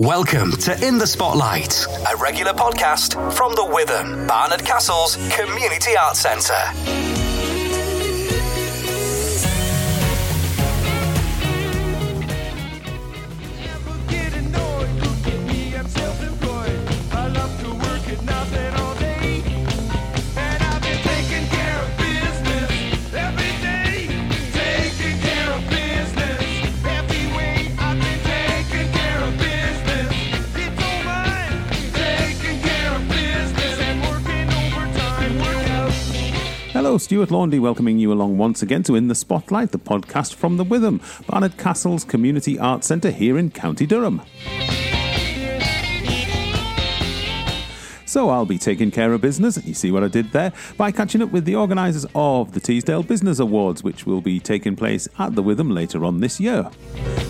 Welcome to In the Spotlight, a regular podcast from The Witham, Barnet Castle's Community Arts Centre. Hello, Stuart Laundie welcoming you along once again to In the Spotlight, the podcast from The Witham, Barnet Castle's Community Arts Centre here in County Durham. So I'll be taking care of business, you see what I did there, by catching up with the organisers of the Teesdale Business Awards, which will be taking place at the Witham later on this year.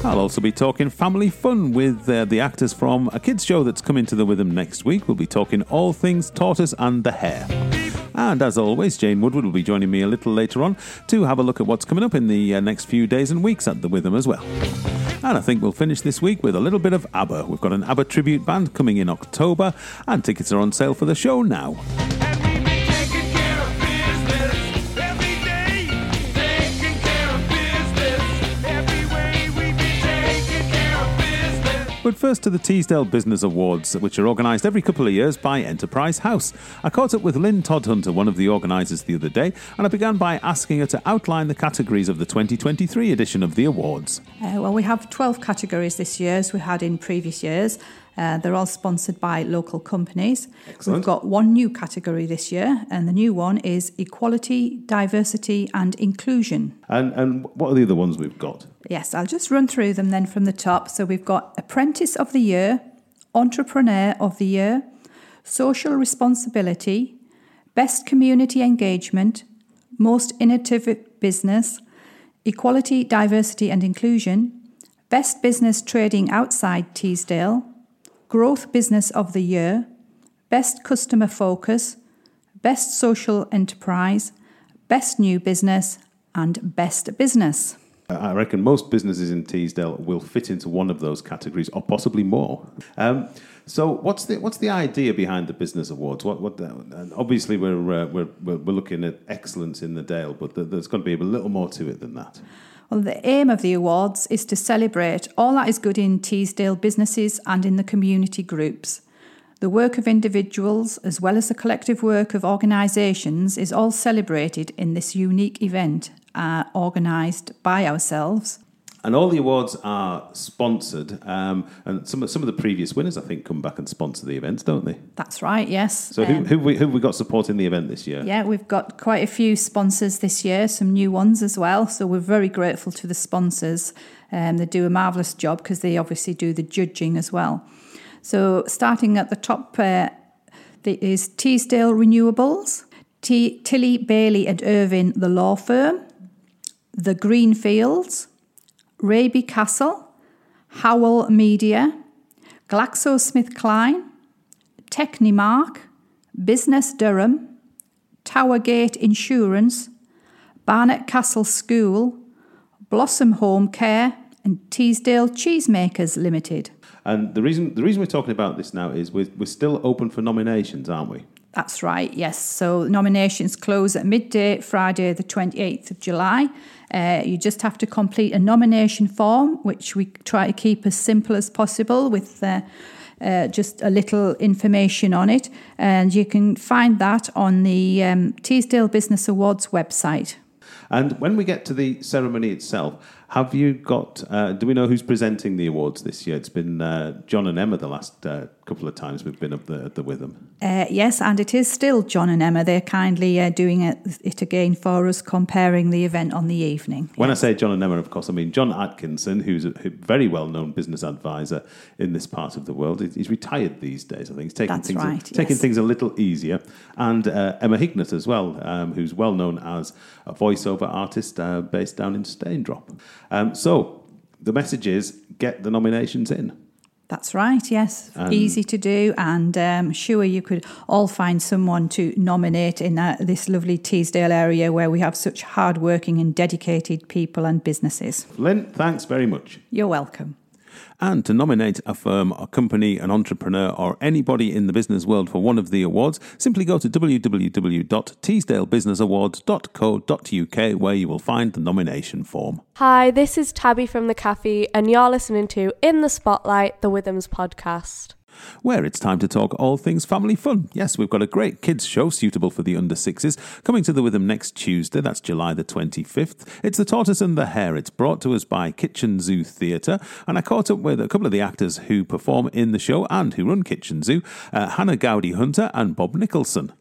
I'll also be talking family fun with the actors from a kids show that's coming to the Witham next week. We'll be talking all things Tortoise and the Hare. And as always, Jane Woodward will be joining me a little later on to have a look at what's coming up in the next few days and weeks at the Witham as well. And I think we'll finish this week with a little bit of ABBA. We've got an ABBA tribute band coming in October, and tickets are on sale for the show now. But first to the Teesdale Business Awards, which are organised every couple of years by Enterprise House. I caught up with Lynn Todd-Hunter, one of the organisers, the other day, and I began by asking her to outline the categories of the 2023 edition of the awards. Well, we have 12 categories this year, as we had in previous years. They're all sponsored by local companies. Excellent. We've got one new category this year, and the new one is Equality, Diversity and Inclusion. And what are the other ones we've got? Yes, I'll just run through them then from the top. So we've got Apprentice of the Year, Entrepreneur of the Year, Social Responsibility, Best Community Engagement, Most Innovative Business, Equality, Diversity and Inclusion, Best Business Trading Outside Teesdale, Growth Business of the Year, Best Customer Focus, Best Social Enterprise, Best New Business, and Best Business. I reckon most businesses in Teesdale will fit into one of those categories, or possibly more. So, what's the idea behind the Business Awards? And obviously, we're looking at excellence in the Dale, but there's going to be a little more to it than that. Well, the aim of the awards is to celebrate all that is good in Teesdale businesses and in the community groups. The work of individuals, as well as the collective work of organisations, is all celebrated in this unique event organised by ourselves. And all the awards are sponsored, and some of the previous winners, I think, come back and sponsor the events, don't they? That's right, yes. So who have we got supporting the event this year? Yeah, we've got quite a few sponsors this year, some new ones as well, so we're very grateful to the sponsors. They do a marvellous job because they obviously do the judging as well. So starting at the top is Teesdale Renewables, Tilly Bailey and Irvin, the law firm, The Greenfields, Raby Castle, Howell Media, GlaxoSmithKline, TechniMark, Business Durham, Towergate Insurance, Barnet Castle School, Blossom Home Care, and Teesdale Cheesemakers Limited. And the reason we're talking about this now is we're still open for nominations, aren't we? That's right, yes. So nominations close at midday, Friday the 28th of July. You just have to complete a nomination form, which we try to keep as simple as possible with just a little information on it. And you can find that on the Teesdale Business Awards website. And when we get to the ceremony itself, have you got, do we know who's presenting the awards this year? It's been John and Emma the last couple of times we've been at the Witham. Yes, and it is still John and Emma. They're kindly doing it again for us, comparing the event on the evening. When yes. I say John and Emma, of course, I mean John Atkinson, who's a very well-known business advisor in this part of the world. He's retired these days, I think. He's taking things a little easier. And Emma Hignett as well, who's well-known as a voiceover artist based down in Staindrop. So the message is get the nominations in. That's right, yes. Easy to do, and I'm sure you could all find someone to nominate in this lovely Teesdale area where we have such hard-working and dedicated people and businesses. Lynn, thanks very much. You're welcome. and to nominate a firm, a company, an entrepreneur, or anybody in the business world for one of the awards, simply go to www.teesdalebusinessawards.co.uk where you will find the nomination form. Hi, this is Tabby from The Cafe, and you're listening to In the Spotlight, the Witham's podcast, where it's time to talk all things family fun. Yes, we've got a great kids show suitable for the under sixes coming to the Witham next Tuesday. That's July the 25th. It's The Tortoise and the Hare. It's brought to us by Kitchen Zoo Theatre, and I caught up with a couple of the actors who perform in the show and who run Kitchen Zoo, Hannah Gaudy Hunter and Bob Nicholson.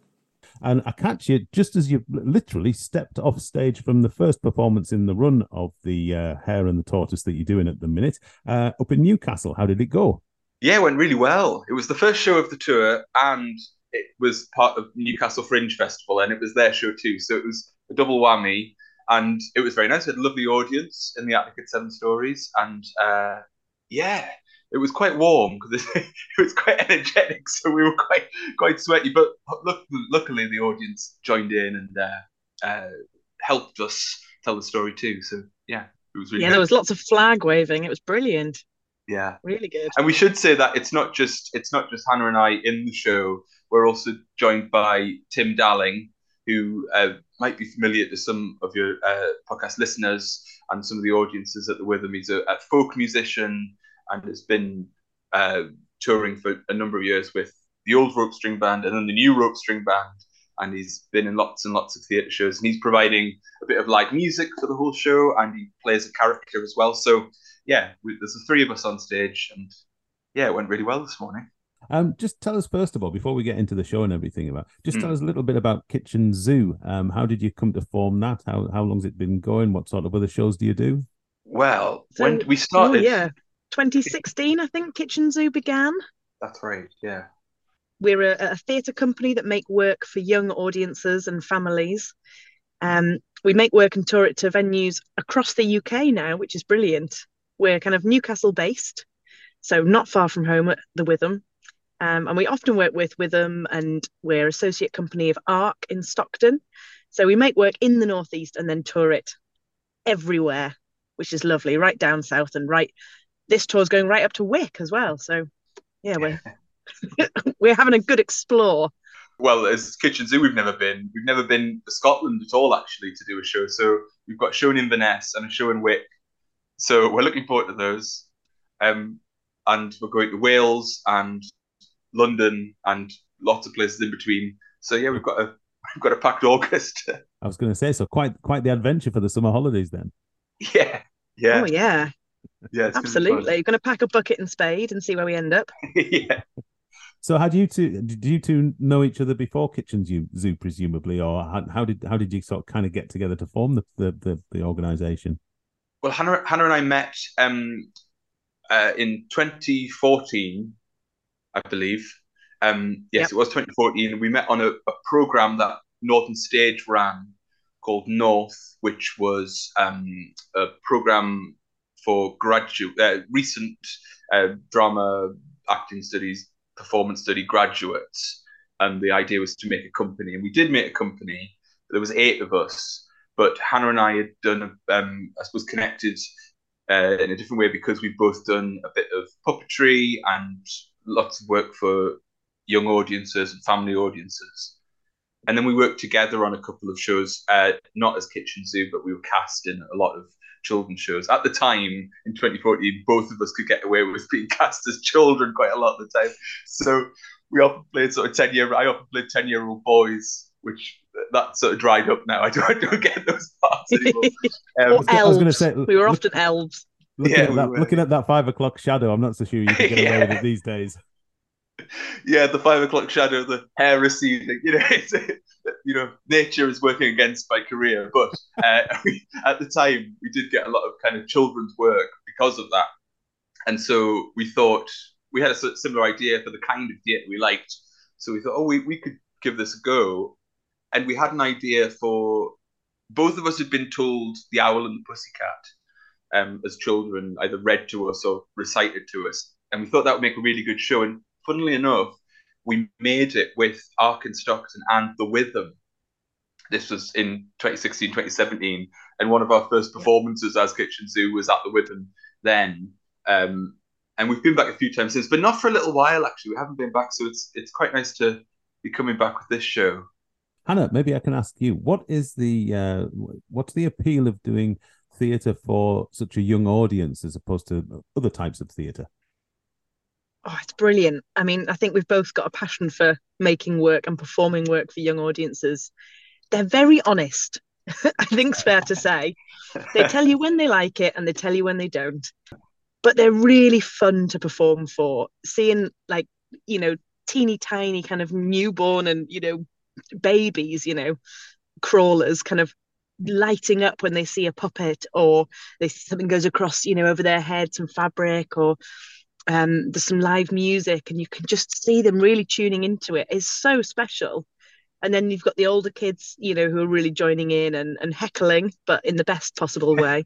And I catch you just as you've literally stepped off stage from the first performance in the run of the Hare and the Tortoise that you're doing at the minute up in Newcastle. How did it go? Yeah, it went really well. It was the first show of the tour, and it was part of Newcastle Fringe Festival, and it was their show too. So it was a double whammy, and it was very nice. We had a lovely audience in the attic at Seven Stories, and yeah, it was quite warm because it was quite energetic, so we were quite sweaty. But luckily, the audience joined in and helped us tell the story too. So yeah, it was really nice. There was lots of flag waving. It was brilliant. Yeah, really good. And we should say that it's not just Hannah and I in the show. We're also joined by Tim Dalling, who might be familiar to some of your podcast listeners and some of the audiences at the Witham. He's a folk musician and has been touring for a number of years with the old Rope String Band and then the new Rope String Band. And he's been in lots and lots of theatre shows. And he's providing a bit of live music for the whole show. And he plays a character as well. So yeah, there's the three of us on stage, and yeah, it went really well this morning. Just tell us first of all, before we get into the show and everything, tell us a little bit about Kitchen Zoo. How did you come to form that? How long's it been going? What sort of other shows do you do? Well, when we started, 2016, I think Kitchen Zoo began. That's right. Yeah, we're a theatre company that make work for young audiences and families. We make work and tour it to venues across the UK now, which is brilliant. We're kind of Newcastle based, so not far from home at the Witham. And we often work with Witham, and we're associate company of ARC in Stockton. So we make work in the northeast and then tour it everywhere, which is lovely, right down south and right. This tour's going right up to Wick as well. So yeah, we're having a good explore. Well, as Kitchen Zoo, we've never been to Scotland at all, actually, to do a show. So we've got a show in Inverness and a show in Wick. So we're looking forward to those. And we're going to Wales and London and lots of places in between. So yeah, we've got a packed August. I was going to say, so quite the adventure for the summer holidays then. Yeah. Yeah. Oh, yeah. Yeah. Absolutely. You're going to pack a bucket and spade and see where we end up. Yeah. So did you two know each other before Kitchen Zoo, presumably, or how did you sort of kind of get together to form the organisation? Well, Hannah and I met in 2014, I believe. Yes, yep. It was 2014. We met on a programme that Northern Stage ran called North, which was a programme for recent drama, acting studies, performance study graduates. And the idea was to make a company. And we did make a company. There was 8 of us. But Hannah and I had done, connected in a different way because we've both done a bit of puppetry and lots of work for young audiences and family audiences. And then we worked together on a couple of shows, not as Kitchen Zoo, but we were cast in a lot of children's shows. At the time, in 2014, both of us could get away with being cast as children quite a lot of the time. So we often played I often played 10-year-old boys, which... that sort of dried up now. I don't get those parts anymore. I was going to say we were often elves. Looking at that 5 o'clock shadow, I'm not so sure you can get away with it these days. Yeah, the 5 o'clock shadow, the hair receding. Nature is working against my career. But at the time, we did get a lot of kind of children's work because of that, and so we thought we had a similar idea for the kind of theatre we liked. So we thought, we could give this a go. And we had an idea for, both of us had been told The Owl and the Pussycat as children, either read to us or recited to us. And we thought that would make a really good show. And funnily enough, we made it with Arken Stockton and The Witham. This was in 2016, 2017. And one of our first performances as Kitchen Zoo was at The Witham then. And we've been back a few times since, but not for a little while, actually. We haven't been back, so it's quite nice to be coming back with this show. Hannah, maybe I can ask you, what's the appeal of doing theatre for such a young audience as opposed to other types of theatre? Oh, it's brilliant. I mean, I think we've both got a passion for making work and performing work for young audiences. They're very honest, I think it's fair to say. They tell you when they like it and they tell you when they don't. But they're really fun to perform for. Seeing, like, you know, teeny tiny kind of newborn and, you know, babies, you know, crawlers kind of lighting up when they see a puppet, or they see something goes across, you know, over their head, some fabric, or there's some live music, and you can just see them really tuning into it. It's so special. And then you've got the older kids, you know, who are really joining in and heckling, but in the best possible way.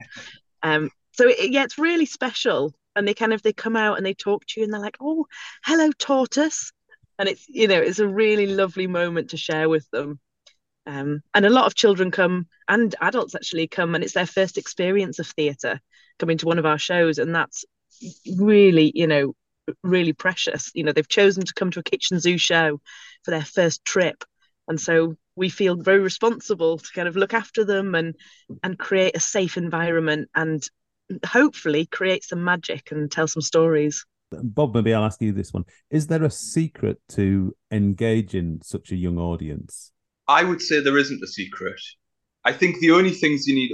So, it's really special. And they come out and they talk to you and they're like, oh, hello, tortoise. And it's, you know, it's a really lovely moment to share with them. And a lot of children come, and adults actually come, and it's their first experience of theatre, coming to one of our shows. And that's really, you know, really precious. You know, they've chosen to come to a Kitchen Zoo show for their first trip. And so we feel very responsible to kind of look after them and create a safe environment and hopefully create some magic and tell some stories. Bob, maybe I'll ask you this one. Is there a secret to engaging such a young audience? I would say there isn't a secret. I think the only things you need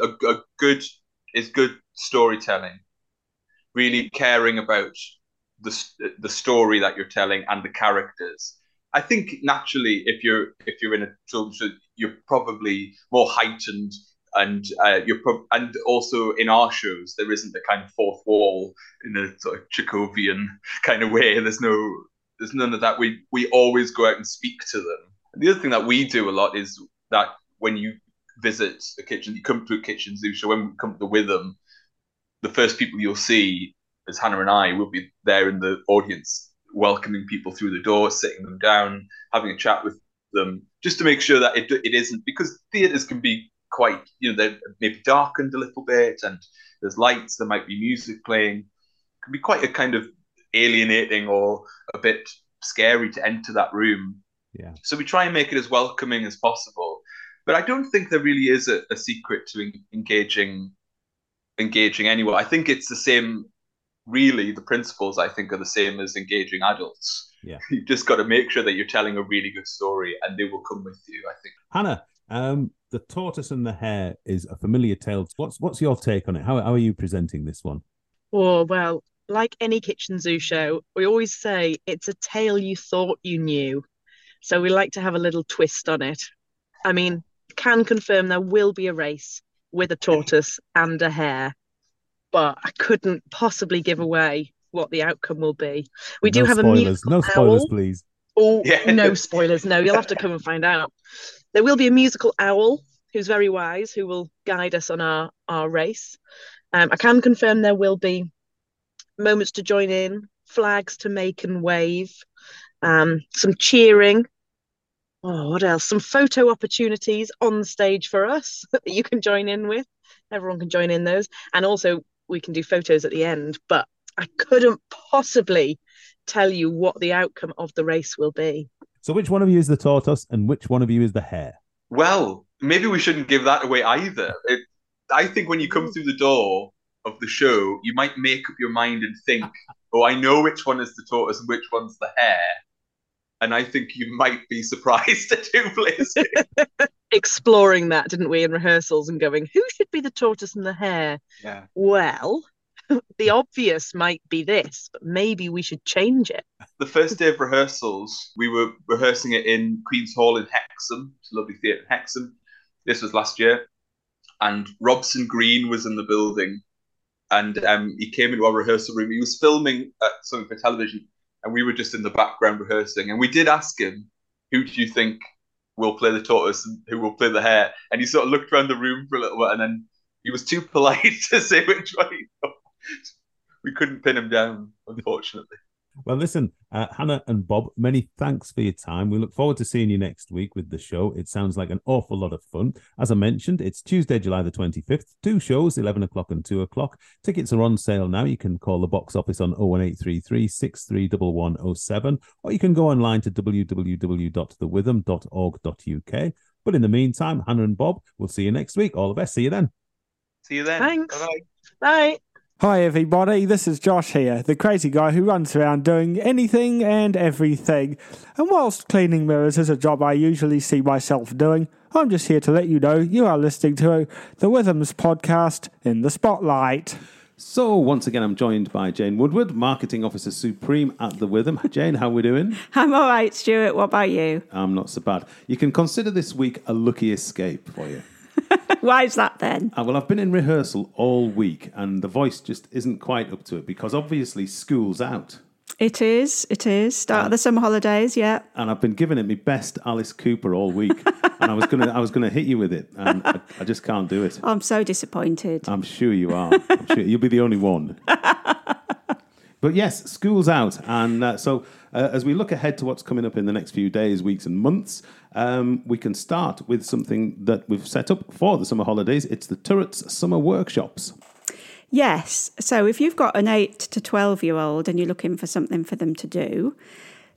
is good storytelling, really caring about the story that you're telling and the characters. I think naturally, if you're in a children's show, you're probably more heightened, and also in our shows there isn't the kind of fourth wall in a sort of Chekhovian kind of way. There's none of that. We always go out and speak to them. And the other thing that we do a lot is that when you visit the kitchen, you come to a Kitchen Zoo show. When we come to the Witham, the first people you'll see is Hannah and I. We'll be there in the audience, welcoming people through the door, sitting them down, having a chat with them, just to make sure that it isn't, because theatres can be quite, you know, they're maybe darkened a little bit, and there's lights, there might be music playing. It can be quite a kind of alienating or a bit scary to enter that room. Yeah. So we try and make it as welcoming as possible. But I don't think there really is a secret to engaging anyone. I think it's the same. Really, the principles, I think, are the same as engaging adults. Yeah. You've just got to make sure that you're telling a really good story and they will come with you, I think. Hannah, The Tortoise and the Hare is a familiar tale. What's your take on it? How are you presenting this one? Oh, well, like any Kitchen Zoo show, we always say it's a tale you thought you knew. So we like to have a little twist on it. I mean, can confirm there will be a race with a tortoise and a hare. But I couldn't possibly give away what the outcome will be. We do have a musical owl. No spoilers, please. Oh, yeah. No spoilers, no. You'll have to come and find out. There will be a musical owl who's very wise, who will guide us on our race. I can confirm there will be moments to join in, flags to make and wave, some cheering. Oh, what else? Some photo opportunities on stage for us that you can join in with. Everyone can join in those. And also, we can do photos at the end. But I couldn't possibly tell you what the outcome of the race will be. So which one of you is the tortoise and which one of you is the hare? Well, maybe we shouldn't give that away either. I think when you come through the door of the show, you might make up your mind and think, oh, I know which one is the tortoise and which one's the hare. And I think you might be surprised at who plays it. Exploring that, didn't we, in rehearsals and going, who should be the tortoise and the hare? Yeah. Well, the obvious might be this, but maybe we should change it. The first day of rehearsals, we were rehearsing it in Queen's Hall in Hexham. It's a lovely theatre in Hexham. This was last year. And Robson Green was in the building. And he came into our rehearsal room. He was filming something for television. And we were just in the background rehearsing. And we did ask him, who do you think will play the tortoise and who will play the hare? And he sort of looked around the room for a little bit. And then he was too polite to say which one he thought. We couldn't pin him down, unfortunately. Well, listen, Hannah and Bob, many thanks for your time. We look forward to seeing you next week with the show. It sounds like an awful lot of fun. As I mentioned, it's Tuesday, July the 25th. Two shows, 11 o'clock and 2 o'clock. Tickets are on sale now. You can call the box office on 01833 631107, or you can go online to www.thewitham.org.uk. But in the meantime, Hannah and Bob, we'll see you next week. All the best. See you then. See you then. Thanks. Bye-bye. Bye. Hi everybody, this is Josh here, the crazy guy who runs around doing anything and everything. And whilst cleaning mirrors is a job I usually see myself doing, I'm just here to let you know you are listening to The Witham's podcast, In the Spotlight. So, once again, I'm joined by Jane Woodward, Marketing Officer Supreme at The Witham. Jane, how are we doing? I'm all right, Stuart. What about you? I'm not so bad. You can consider this week a lucky escape for you. Why is that then? Well, I've been in rehearsal all week and the voice just isn't quite up to it because obviously school's out. It is. Start of the summer holidays, yeah. And I've been giving it my best Alice Cooper all week and I was gonna hit you with it and I just can't do it. I'm so disappointed. I'm sure you are. I'm sure you'll be the only one. But yes, school's out and so as we look ahead to what's coming up in the next few days, weeks and months, we can start with something that we've set up for the summer holidays. It's the Turrets Summer Workshops. Yes. So if you've got an 8 to 12-year-old and you're looking for something for them to do,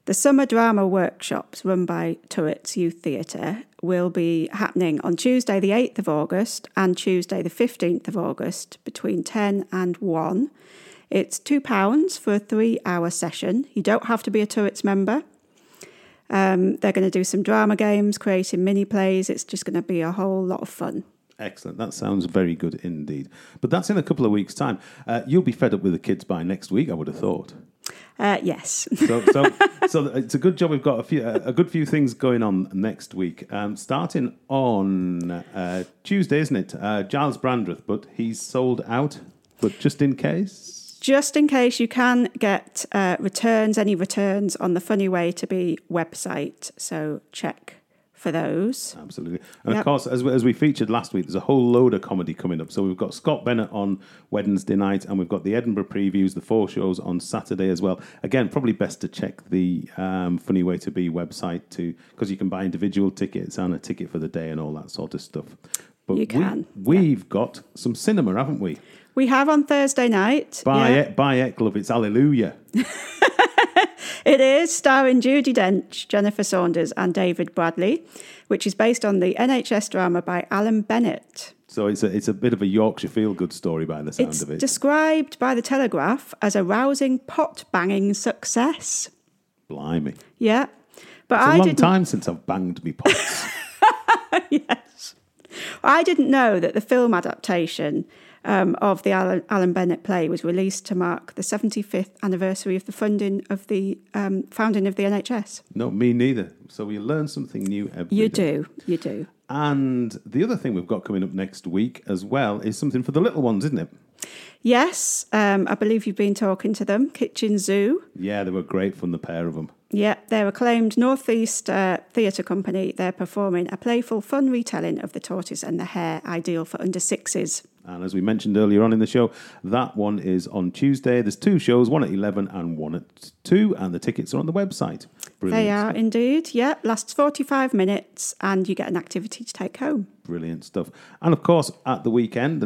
the Summer Drama Workshops run by Turrets Youth Theatre will be happening on Tuesday the 8th of August and Tuesday the 15th of August between 10 and 1. It's £2 for a 3-hour session. You don't have to be a Turrets member. They're going to do some drama games, creating mini plays. It's just going to be a whole lot of fun. Excellent. That sounds very good indeed. But that's in a couple of weeks' time. You'll be fed up with the kids by next week, I would have thought. Yes. So it's a good job we've got a good few things going on next week. Starting on Tuesday, isn't it? Giles Brandreth, but he's sold out. But just in case? Just in case, you can get any returns on the Funny Way to Be website. So check for those. Absolutely. And Of course, as we featured last week, there's a whole load of comedy coming up. So we've got Scott Bennett on Wednesday night and we've got the Edinburgh previews, the 4 shows on Saturday as well. Again, probably best to check the Funny Way to Be website too, because you can buy individual tickets and a ticket for the day and all that sort of stuff. But you can. We've got some cinema, haven't we? We have on Thursday night. By Eklove, it's Hallelujah. It is, starring Judi Dench, Jennifer Saunders and David Bradley, which is based on the NHS drama by Alan Bennett. So it's a bit of a Yorkshire feel-good story by the sound of it. It's described by The Telegraph as a rousing, pot-banging success. Blimey. Yeah. But it's a long time since I've banged me pots. Yes. I didn't know that the film adaptation of the Alan Bennett play was released to mark the 75th anniversary of the founding of the NHS. No, me neither. So we learn something new every day. You do. And the other thing we've got coming up next week as well is something for the little ones, isn't it? Yes, I believe you've been talking to them. Kitchen Zoo. Yeah, they were great fun, the pair of them. Yeah, they're acclaimed Northeast Theatre Company. They're performing a playful, fun retelling of The Tortoise and the Hare, ideal for under 6s. And as we mentioned earlier on in the show, that one is on Tuesday. There's 2 shows, one at 11 and one at 2, and the tickets are on the website. Brilliant. They are indeed, yeah. Lasts 45 minutes and you get an activity to take home. Brilliant stuff. And of course, at the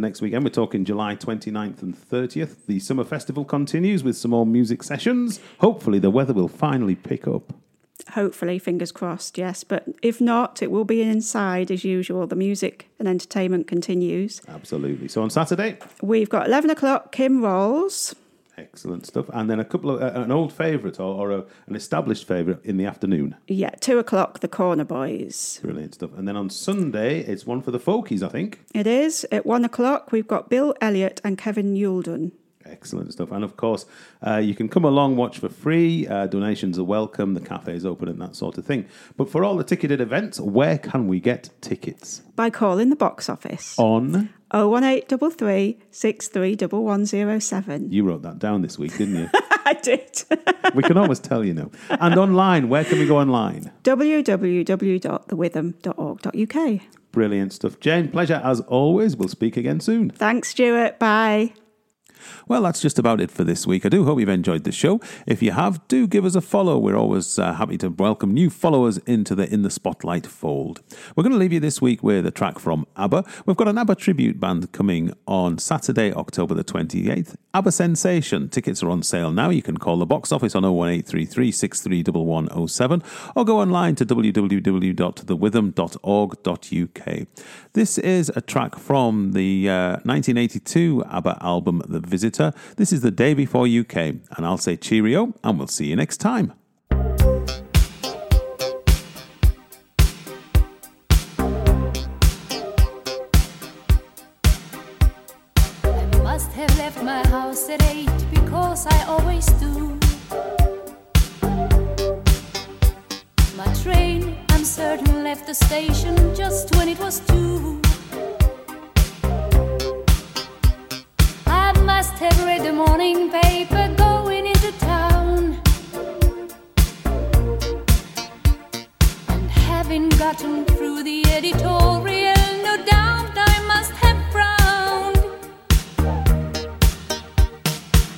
next weekend, we're talking July 29th and 30th. The Summer Festival continues with some more music sessions. Hopefully the weather will finally pick up. Hopefully, fingers crossed, yes. But if not, it will be inside as usual. The music and entertainment continues. Absolutely. So on Saturday, we've got 11 o'clock, Kim Rolls. Excellent stuff. And then a couple of an old favourite or an established favourite in the afternoon. Yeah, 2 o'clock, The Corner Boys. Brilliant stuff. And then on Sunday, it's one for the folkies, I think. It is. At 1 o'clock, we've got Bill Elliott and Kevin Yulden. Excellent stuff. And of course, you can come along, watch for free. Donations are welcome. The cafe is open and that sort of thing. But for all the ticketed events, where can we get tickets? By calling the box office. On? 01833 631107. You wrote that down this week, didn't you? I did. We can always tell you now. And online, where can we go online? www.thewitham.org.uk. Brilliant stuff. Jane, pleasure as always. We'll speak again soon. Thanks, Stuart. Bye. Well, that's just about it for this week. I do hope you've enjoyed the show. If you have, do give us a follow. We're always happy to welcome new followers into the In the Spotlight fold. We're going to leave you this week with a track from ABBA. We've got an ABBA tribute band coming on Saturday, October the 28th. ABBA Sensation. Tickets are on sale now. You can call the box office on 01833 631107 or go online to www.thewitham.org.uk. This is a track from the 1982 ABBA album, The Visitor. This is The Day Before You Came, and I'll say cheerio, and we'll see you next time. I must have left my house at 8 because I always do. My train, I'm certain, left the station just when it was 2. I must have read the morning paper going into town, and having gotten through the editorial, no doubt I must have frowned.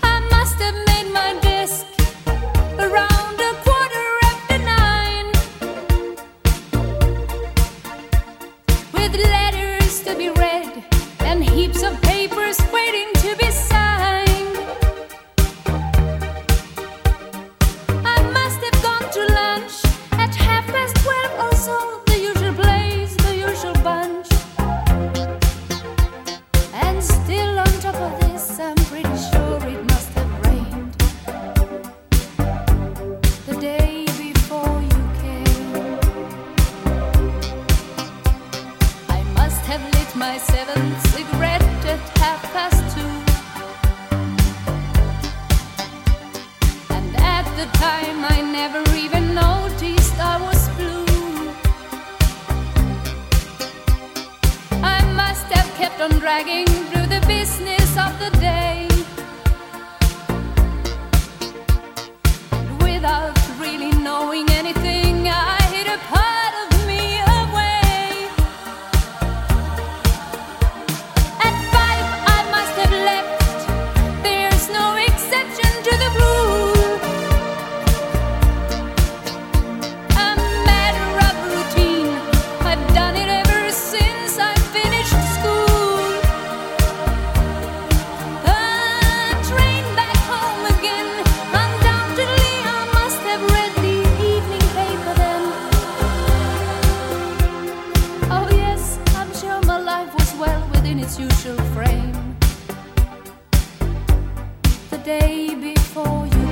I must have made my desk around a 9:15 with letters to be read and heaps of papers waiting to be signed. I must have gone to lunch at 12:30 or so, the usual place, the usual bunch. And still on top of this, I'm pretty sure it must have rained the day before you came. I must have lit my 7th cigarette at 2:30. And at the time I never even noticed I was blue. I must have kept on dragging through the business of the day, and without really knowing anything I hid a part of me away. At 5 I must have left. There's no exception to the rule. A matter of routine. I've done it ever since I finished school. The train back home again. Undoubtedly I must have read the evening paper then. Oh yes, I'm sure my life was well within its usual frame the day before you came.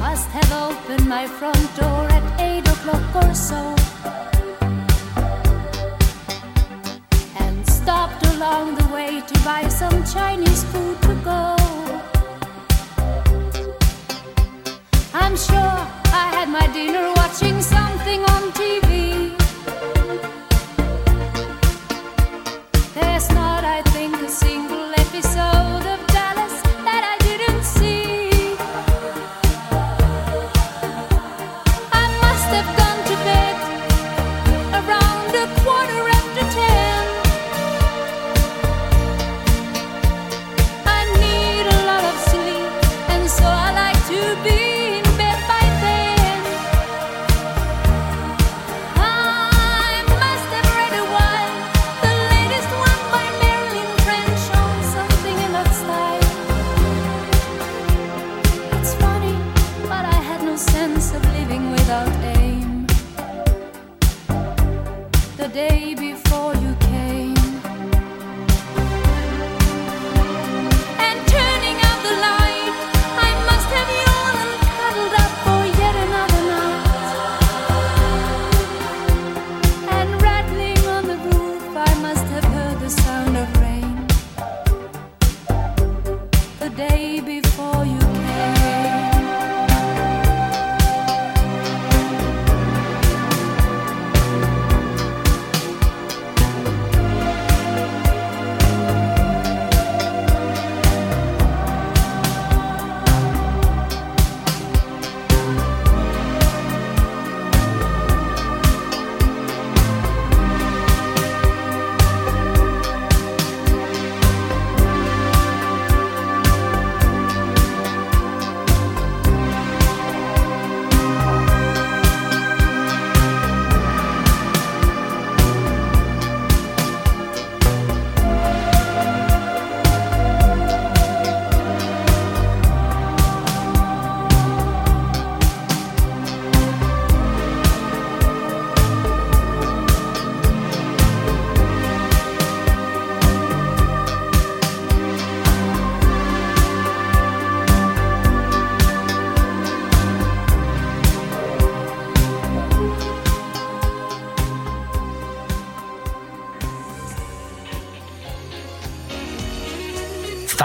Must have opened my front door at 8:00 or so, and stopped along the way to buy some Chinese food to go. I'm sure I had my dinner watching something on TV. There's not, I think, a single episode of Dallas that I didn't see. day before you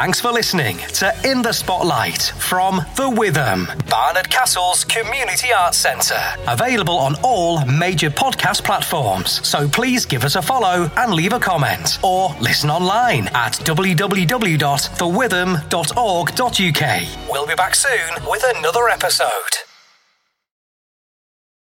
Thanks for listening to In the Spotlight from The Witham, Barnet Castle's Community Arts Centre. Available on all major podcast platforms, so please give us a follow and leave a comment or listen online at www.thewitham.org.uk. We'll be back soon with another episode.